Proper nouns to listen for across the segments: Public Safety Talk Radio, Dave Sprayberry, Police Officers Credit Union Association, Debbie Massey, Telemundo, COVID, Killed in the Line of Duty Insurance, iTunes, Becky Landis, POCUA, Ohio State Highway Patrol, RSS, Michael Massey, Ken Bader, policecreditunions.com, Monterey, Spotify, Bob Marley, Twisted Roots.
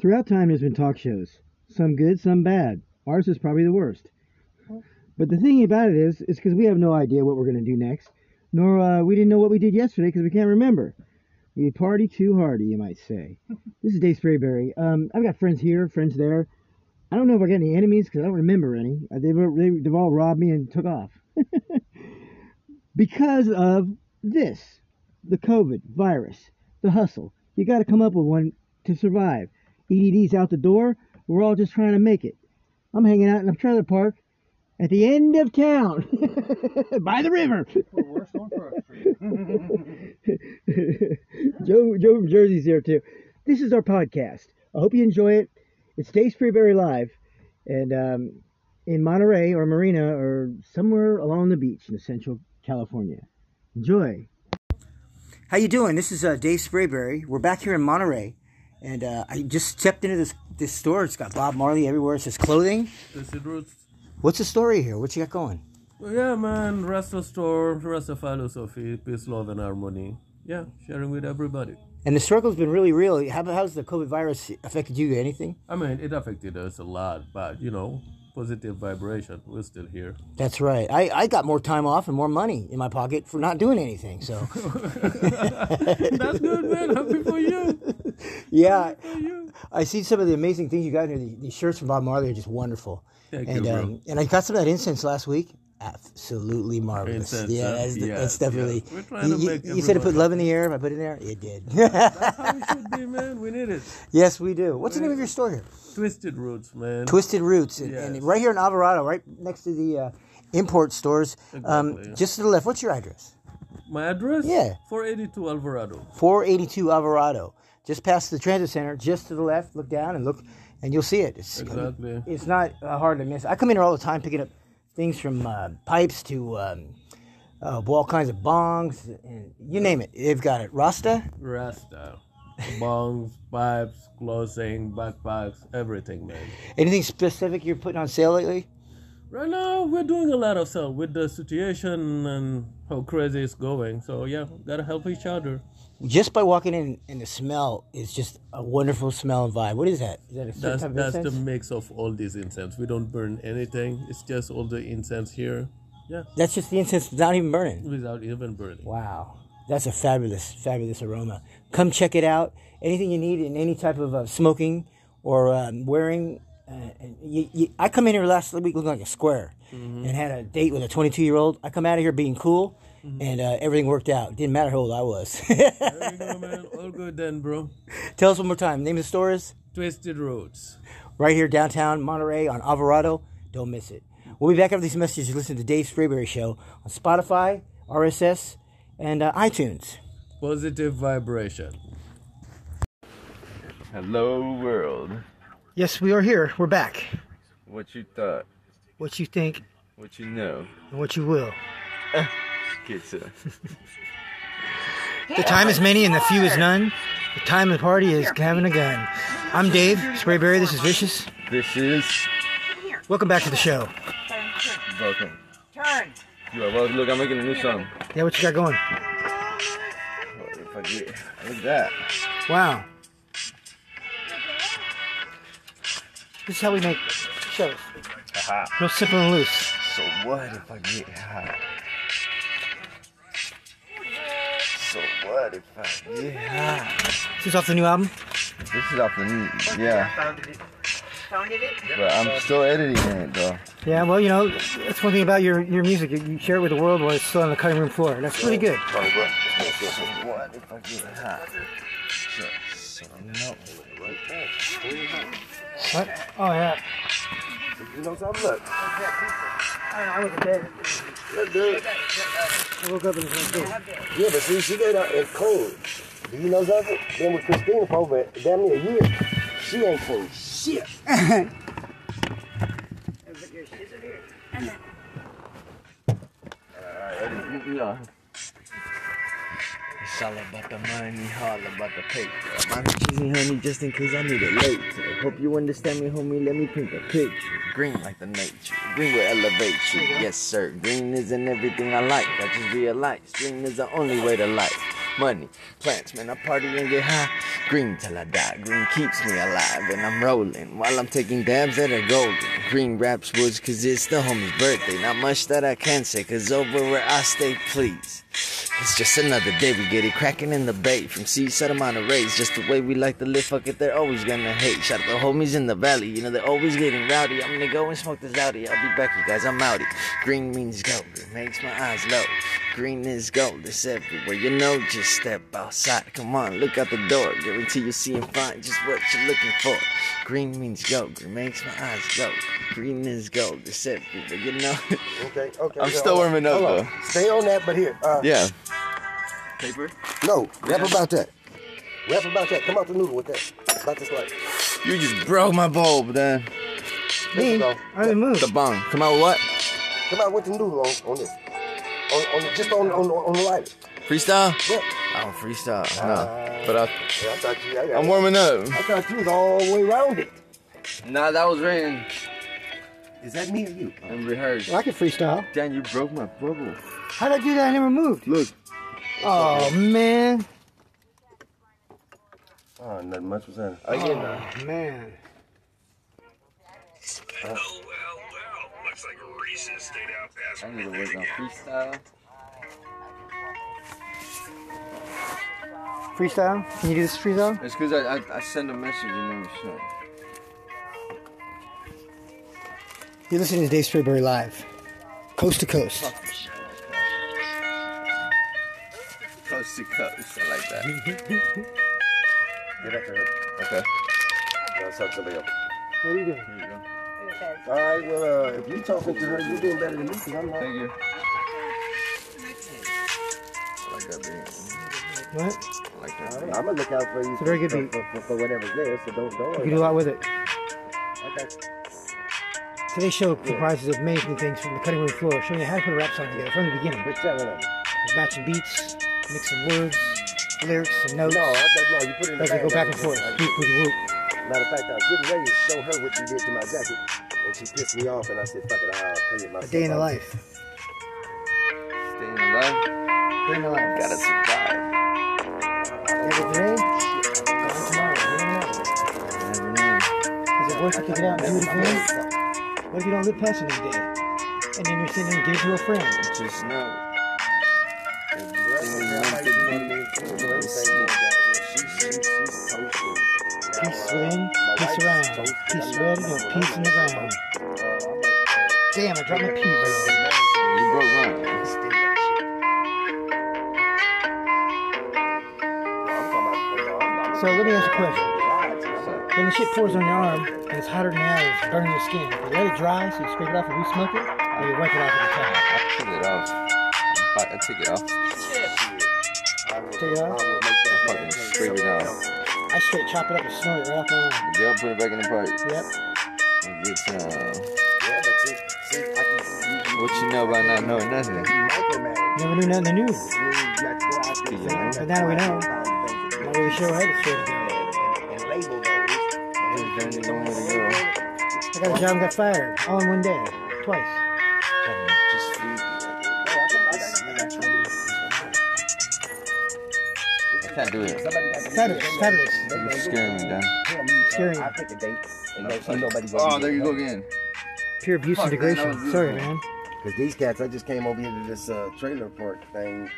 Throughout time, there's been talk shows. Some good, some bad. Ours is probably the worst. But the thing about it is, it's because we have no idea what we're going to do next. Nor we didn't know what we did yesterday because we can't remember. We party too hardy, you might say. This is Dave Sprayberry. I've got friends here, friends there. I don't know if I got any enemies because I don't remember any. They've all robbed me and took off. Because of this, the COVID virus, the hustle. You got to come up with one to survive. EDD's out the door. We're all just trying to make it. I'm hanging out in a trailer park at the end of town by the river. Joe from Jersey's here too. This is our podcast. I hope you enjoy it. It's Dave Sprayberry Live, and in Monterey or Marina or somewhere along the beach in Central California. Enjoy. How you doing? This is Dave Sprayberry. We're back here in Monterey. And I just stepped into this store. It's got Bob Marley everywhere. It says clothing. Twisted Roots. What's the story here? What you got going? Well, yeah, man. Rasta store, Rasta philosophy, peace, love, and harmony. Yeah, sharing with everybody. And the struggle's been really real. How's the COVID virus affected you? Anything? I mean, it affected us a lot, but, you know, positive vibration. We're still here. That's right. I got more time off and more money in my pocket for not doing anything, so. That's good, man. Happy for you. Yeah, I see some of the amazing things you got in here. The shirts from Bob Marley are just wonderful. Thank you, bro. And I got some of that incense last week. Absolutely marvelous. Incense, yeah, that's definitely. Yes. We're trying to make you said to put love in the air. If I put it in there, it did. That's how it should be, man. We need it. Yes, we do. What's the name of your store here? Twisted Roots, man. Twisted Roots, and right here in Alvarado, right next to the import stores, exactly. Just to the left. What's your address? My address? Yeah. 482 Alvarado. 482 Alvarado. Just past the transit center, just to the left, look down and look, and you'll see it. It's not hard to miss. I come in here all the time picking up things from pipes to all kinds of bongs, and you name it. They've got it. Rasta. Bongs, pipes, clothing, backpacks, everything, man. Anything specific you're putting on sale lately? Right now, we're doing a lot of sale with the situation and how crazy it's going. So, yeah, gotta help each other. Just by walking in, and the smell is just a wonderful smell and vibe. What is that? Is that a certain type of incense? That's the mix of all these incense. We don't burn anything. It's just all the incense here. Yeah. That's just the incense without even burning? Without even burning. Wow. That's a fabulous, fabulous aroma. Come check it out. Anything you need in any type of smoking or wearing. I come in here last week looking like a square and had a date with a 22-year-old. I come out of here being cool. And everything worked out. Didn't matter how old I was. There you go, man. All good then, bro. Tell us one more time. Name of the store is? Twisted Roots. Right here downtown Monterey on Alvarado. Don't miss it. We'll be back after these messages. You listen to Dave Sprayberry Show on Spotify, RSS, and iTunes. Positive vibration. Hello, world. Yes, we are here. We're back. What you thought. What you think. What you know. And what you will. The time is many and the few is none. The time of the party is having a gun. I'm Dave Sprayberry. This is Vicious. This is. Welcome back to the show. Welcome. Turn. You are welcome. Look, I'm making a new song. Yeah, what you got going? Look at that. Wow. This is how we make shows. Real simple and loose. So what if I get high? Is this off the new album? This is off the new, yeah. But I'm still editing it, though. Yeah, well, you know, that's one thing about your music. You share it with the world while it's still on the cutting room floor. That's pretty good. What if I get hot? What? Oh, yeah. You know what? Look. I was a bed. Let's do it. I woke up and was like, yeah, but see, she got out and cold. Do you know something? Then with Christine for over damn near a year, she ain't cold shit. No. It's all about the money, all about the paper. I'm cheesy, honey, just in case I need it late. Hope you understand me, homie. Let me paint a picture. Green like the nature. Green will elevate you. Yes, sir. Green isn't everything I like. I just realized green is the only way to life. money, plants, man. I party and get high. Green till I die. Green keeps me alive, and I'm rolling while I'm taking dabs at a golden. Green wraps woods, cause it's the homie's birthday. Not much that I can say, cause over where I stay, please. It's just another day, we get it cracking in the bay. From seaside to Monterey, it's just the way we like to live. Fuck it, they're always gonna hate. Shout out the homies in the valley, you know they're always getting rowdy. I'm gonna go and smoke this outie. I'll be back, you guys, I'm outie. Green means gold, it makes my eyes low. Green is gold, it's everywhere, you know. Just step outside, come on, look out the door. Guarantee you'll see and find just what you're looking for. Green means gold, it makes my eyes glow. Green is gold, it's everywhere, you know. Okay. I'm still warming up, though. Stay on that, but here. Yeah. Paper? No, rap about that. Rap about that. Come out the noodle with that. About this light. You just broke my bulb, then. Me? I didn't move. The bong. Come out with what? Come out with the noodle on this. On the lighter. Freestyle? Yeah. I don't freestyle. No. But I'm warming up. I thought you was all the way around it. Nah, that was written. Is that me or you? And rehearsed. Well, I can freestyle. Dan, you broke my bubble. How did I do that? I never moved. Look. Oh, man. Oh, nothing much was that. Oh, man. Well, much like recent stayed out past. I need to work on freestyle. Freestyle? Can you do this freestyle? It's because I send a message and never show. You're listening to Dave Sprayberry Live, coast to coast. Coast to coast, I like that. Get up there. Okay. Let's talk to somebody else. What are you doing? There you go. All right, well, if you're talking to her, you're doing better than me, because I'm not. Thank you. I like that beat. What? I like that. All right, I'm going to look out for you. It's a very good beat. For whatever's there, so don't worry. You can do a lot with it. Okay. Today's show comprises of amazing things from the cutting room floor, showing you how to put a rap song together from the beginning. There's matching beats, mixing words, lyrics, and notes. No, you put it in the bag. Go back and forth. Whoop. Matter of fact, I was getting ready to show her what you did to my jacket, and she pissed me off, and I said, fuck it, I'll pay it myself. A day in the life. Stay in the life. Day in the life. Gotta survive. Never today. Go tomorrow. Never know. Is it worth it to get out and do it again? What if you don't live past another day? And then you're sitting and give to a friend. Just know. Peace within, peace around. Peace ready, and peace in the ground. Damn, I dropped my pee, bro. You broke mine. So let me ask you a question. When the shit pours on your arm, and it's hotter than hell, it's burning your skin. You let it dry, so you scrape it off and re-smoke it, or you wipe it off at the time? I peel it off. I take it off. Take it off? I fucking scrape it off. I straight chop it up and snort it right off my arm. Yeah, put it back in the park. Yep. Good time. What you know about not knowing nothing? You never knew nothing new. But now we know. Now we sure had it straight up. I got a job and got fired, all in one day, twice. I can't do it. Fabulous. You're scaring me, Dan. Scaring me. I'll take a date and don't see nobody go. Oh, there you go again. Pure abuse and degradation. Sorry, man. Because these cats, I just came over here to this trailer park thing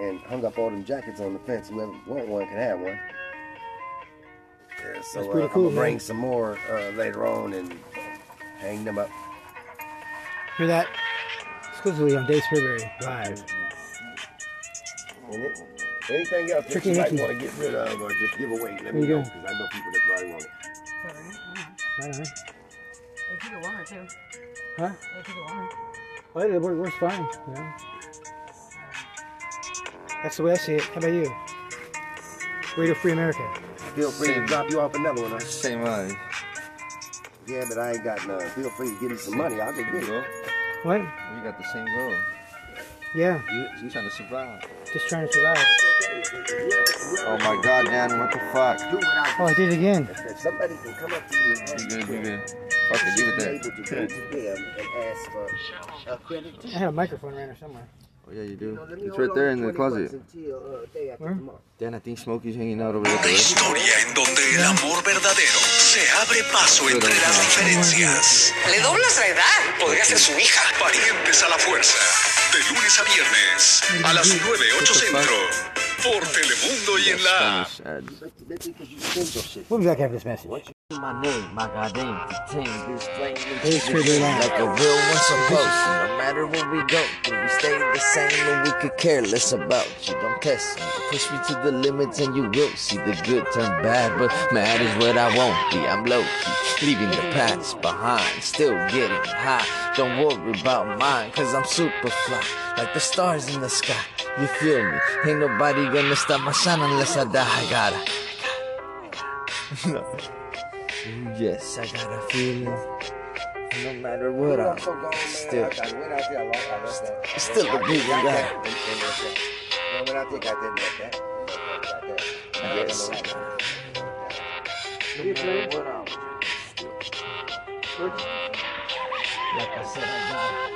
and hung up all them jackets on the fence. Whoever want one can have one. Yeah, so that's pretty cool, I'm gonna bring some more later on and hang them up. Hear that? Exclusively on Dave Sprayberry Live. And anything else that you might want to get rid of or just give away, let me know, because I know people that probably want it. Alright. They keep it warmer too. Huh? They keep it warmer. Well, it works fine. Yeah. That's the way I see it. How about you? Radio Free America. Feel free to drop you off another one. Huh? Same line. Yeah, but I ain't got none. Feel free to give me some money. I'll go get it. What? You got the same goal. Yeah. You trying to survive. Just trying to survive. Oh my God, Dan, what the fuck? Oh, I did it again. If somebody can come up to you and ask you good. Fuck it, give it that. I had a microphone around here somewhere. Oh, yeah, you do. You know, it's right there in the closet. Dan, I think Smokey's hanging out over there. Una historia en donde el amor verdadero se abre paso entre las diferencias. Le doblas la edad. Podría ser su hija. Parientes a la fuerza. De lunes a viernes a las 9, 8 centro. Por Telemundo y en la... We'll be back after this message. My name, my goddamn team, this flame is like a real one supposed to. No matter where we go, we stay the same and we could care less about you. Don't test me, push me to the limits and you will see the good turn bad. But mad is what I won't be. I'm low-key, leaving the past behind, still getting high. Don't worry about mine, cause I'm super fly, like the stars in the sky. You feel me? Ain't nobody gonna stop my shine unless I die. I gotta. No. Yes, I got a feeling. No matter what, I'm still a beating guy. Yes, I got it. Like I said, I got it.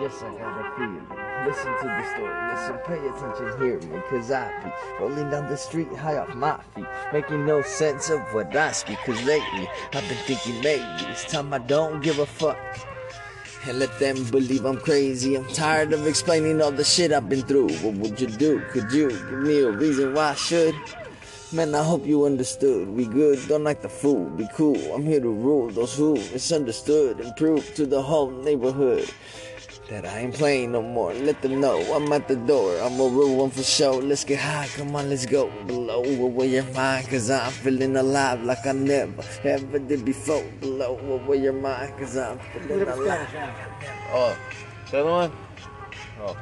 Yes, I got a feeling. Listen to the story, listen, pay attention, hear me, cause I be rolling down the street high off my feet, making no sense of what I speak, cause lately, I've been thinking maybe it's time I don't give a fuck, and let them believe I'm crazy. I'm tired of explaining all the shit I've been through. What would you do? Could you give me a reason why I should? Man, I hope you understood. We good, don't like the fool. Be cool, I'm here to rule those who misunderstood, and prove to the whole neighborhood that I ain't playing no more. Let them know I'm at the door. I'm a real one for show. Let's get high, come on, let's go blow away your mind, cause I'm feeling alive like I never ever did before. Blow away your mind, cause I'm feeling alive. Oh, the other one? Oh,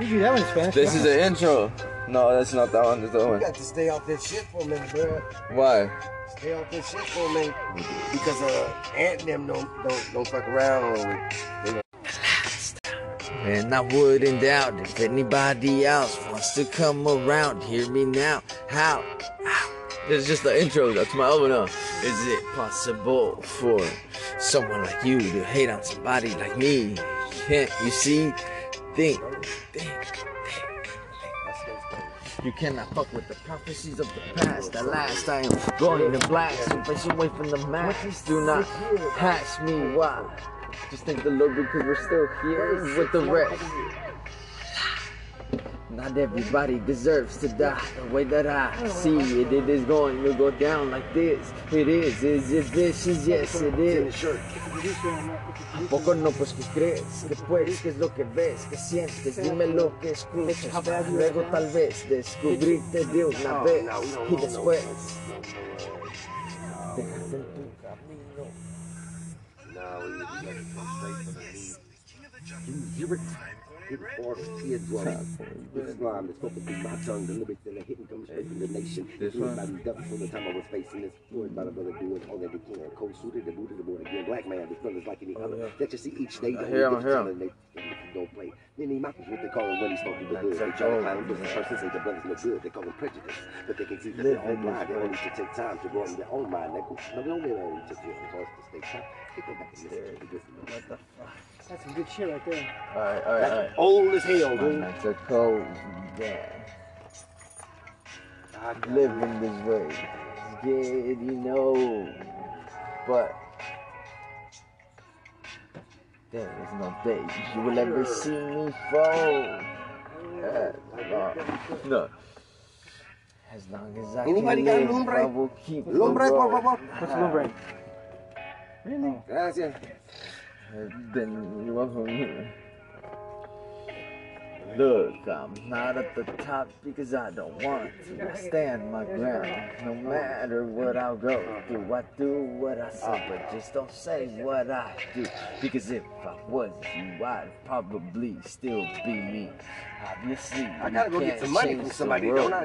you do that one in Spanish. This is the intro. No, that's not that one, that's the other one. You got to stay off that shit for a minute, bro. Why? Stay off that shit for a minute. Because Ant and them don't fuck around with it. And I wouldn't doubt if anybody else wants to come around. Hear me now. How? This is just the intro. That's my opener. Is it possible for someone like you to hate on somebody like me? Can't you see? Think. You cannot fuck with the prophecies of the past. At last I am going to blast and face away from the mask. Do not ask me why. Just thank the Lord because we're still here with the rest. Not everybody deserves to die the way that I see it. It is going to go down like this. It is. Is it vicious? Yes, it is. ¿A poco no pues que crees? Que pues, que es lo que ves? Que sientes? Dime lo que escuchas. Luego tal vez descubrirte de una vez y después dejaste en tu camino. What the fuck? That's some good shit right there. Alright. That's old as hell, dude. That's a cold dad. I'm living this way. It's good, you know. But there is no day you will ever see me fall. No. As long as I can live, I will keep the road. What's lumbre? Really? Gracias. Then you're welcome here. Look, I'm not at the top because I don't want to. I stand my ground. No matter what I'll go through, I do what I say, but just don't say what I do. Because if I was you, I'd probably still be me. Obviously, I gotta go get some money from somebody, don't I?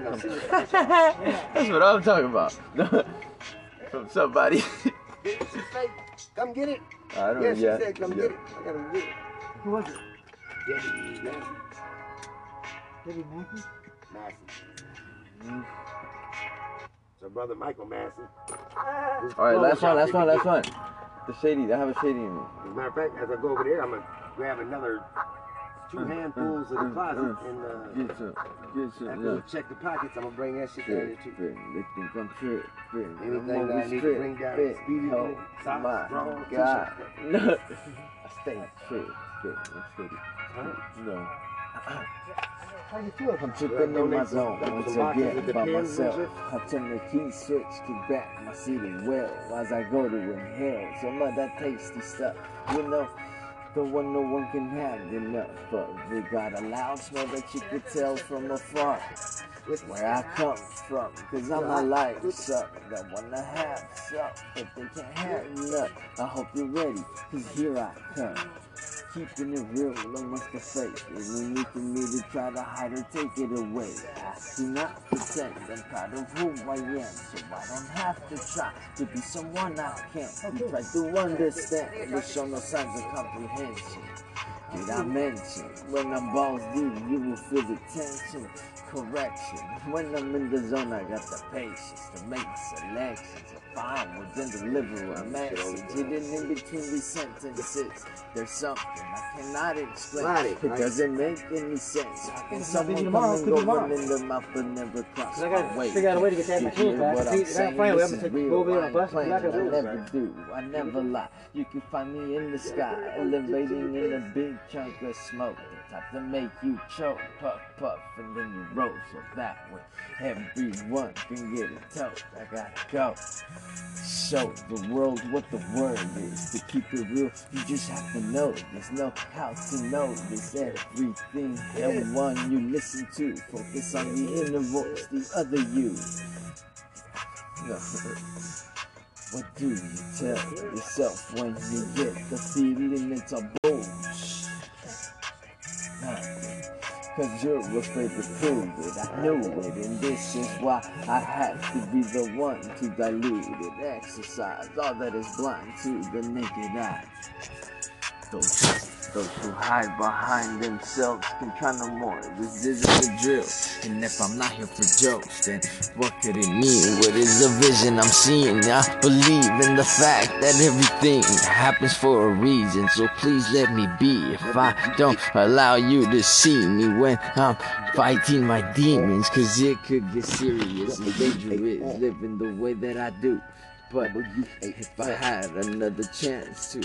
That's what I'm talking about. From somebody. Come get it. I don't know. Yes, yeah, she said, come get it. I gotta get it. Who was it? Debbie Massey? Massey. Mm-hmm. So, brother Michael Massey. Alright, last one. The shady, I have a shady in me. As a matter of fact, as I go over there, I'm gonna grab another. few handfuls of deposits and I'm gonna check the pockets. I'm gonna bring that shit down here too. Anything that I need to bring down is speedy, socks, strong, God. I stay straight. No. How you feel? I'm tripping in my zone. Once I get by myself, I turn the key switch, kick back my seat and well as I go to inhale some of that tasty stuff, you know, the one no one can have enough. But they got a loud smell that you could tell from afar where I come from, cause I'm not like some that wanna have some, but they can't have enough. I hope you're ready, cause here I come. Keeping it real amongst the fake, even if me to try to hide or take it away. I do not pretend, I'm proud of who I am, so I don't have to try to be someone I can't. You try to understand, but show no signs of comprehension. Did I mention, when I'm balls deep, you will feel the tension. Correction, when I'm in the zone, I got the patience to make selections. If I would then deliver a message, hidden in between these sentences, there's something I cannot explain. It doesn't make any sense. How can someone come and go running their mouth but never cross my way? I gotta figure out a way to get that machine back. Finally, I'm gonna take the over on a bus. I never lie. You can find me in the sky, elevating in a big chunk of smoke, the type to make you choke, puff, puff, and then you roll. So that way, everyone can get a toast. I gotta go show the world what the word is. To keep it real, you just have to know this. Know how to know this. Everything, everyone you listen to, focus on the inner voice, the other you. What do you tell yourself when you get the feeling it's a bullshit? Cause you're afraid to prove it, I knew it, and this is why I had to be the one to dilute it. Exercise all that is blind to the naked eye. Those who hide behind themselves can try no more. This isn't the drill. And if I'm not here for jokes, then what could it mean? What is the vision I'm seeing? I believe in the fact that everything happens for a reason. So please let me be. If I don't allow you to see me when I'm fighting my demons, cause it could get serious and dangerous living the way that I do. But if I had another chance to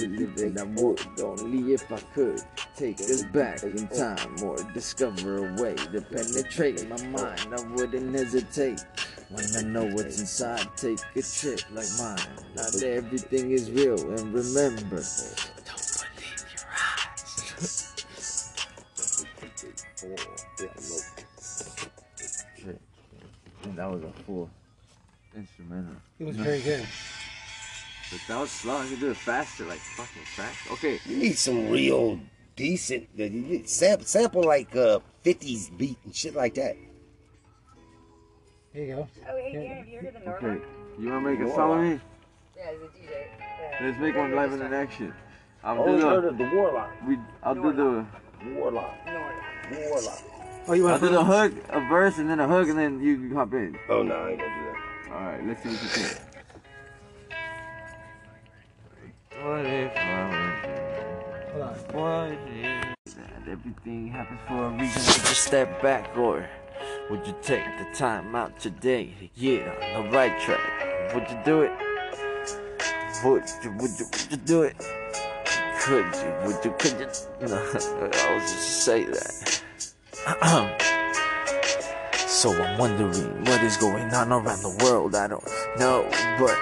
believe it, I would, only if I could take us back in time or discover a way to penetrate my mind. I wouldn't hesitate when I know what's inside. Take a trip like mine. Not everything is real, and remember, don't believe your eyes. Shit, and that was a fool. Instrumental. It was very good. But that was slow. I could do it faster, like fucking fast. Okay. You need some real decent sample like 50s beat and shit like that. There you go. Oh, hey, Dan, have you heard of the Norlock? Okay. You want to make a song with me? Yeah, he's a DJ. Yeah. Let's make one live and in action. I'll do the Warlock. I'll do the Warlock. Warlock. Oh, you want to do the hook, a verse, and then a hook, and then you hop in. Oh, no, I ain't going to do that. Alright, let's see what you think. What if I was you? What if that everything happens for a reason? Would you step back, or would you take the time out today to get on the right track? Would you do it? Would you do it? Could you? Could you? No, I was just say that. So I'm wondering what is going on around the world. I don't know, but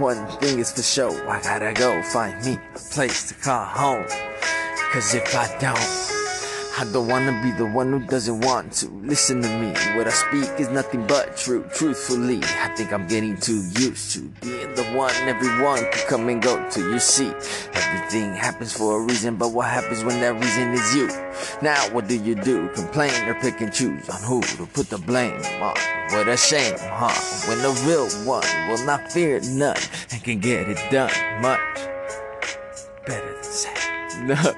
one thing is for sure, I gotta go find me a place to call home. Cause if I don't wanna be the one who doesn't want to. Listen to me, what I speak is nothing but true. Truthfully, I think I'm getting too used to being the one everyone can come and go to. You see, everything happens for a reason, but what happens when that reason is you? Now what do? Complain or pick and choose on who to put the blame on? What a shame, huh? When the real one will not fear none and can get it done much better than said. No.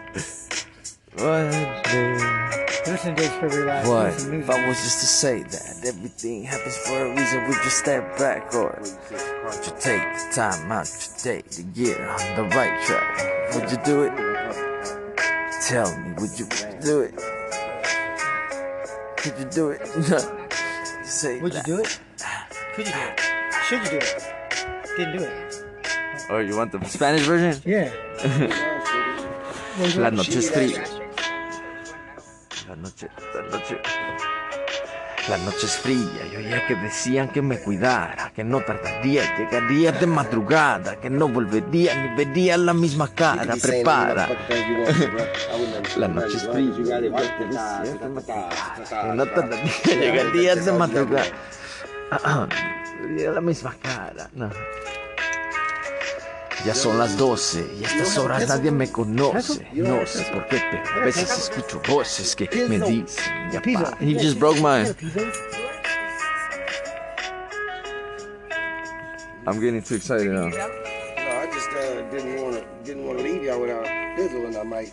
What if I was just to say that everything happens for a reason? Would you step back, or would you take the time out today to get on the right track? Would you do it? Tell me, would you do it? Could you do it? Say would you do it? Could you do it? Should you do it? Didn't do it. Oh, you want the Spanish version? Yeah. La noche es fría. La noche. La noche es fría, yo oía que decían que me cuidara, que no tardaría, llegaría de madrugada, que no volvería ni vería la misma cara, prepara. La noche es fría, yo oía que decían que me cuidara, que no tardaría, llegaría de madrugada, vería la misma cara, no. Ya son las 12 y a estas horas nadie me conoce. No sé por qué, pero a veces escucho voces que me dicen mi papá. He just broke mine. I'm getting too excited now. No, I just didn't want to leave y'all without fizzle, and I might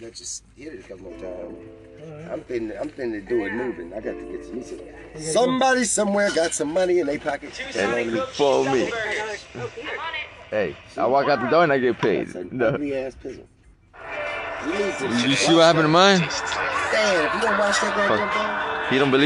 let you hit it a couple more times. I'm finna do it moving. I got to get some music. Somebody somewhere got some money in their pocket. And only for me. Hey, I walk out the door and I get paid. No. You see what happened to mine? Damn, you don't watch that guy. He don't believe.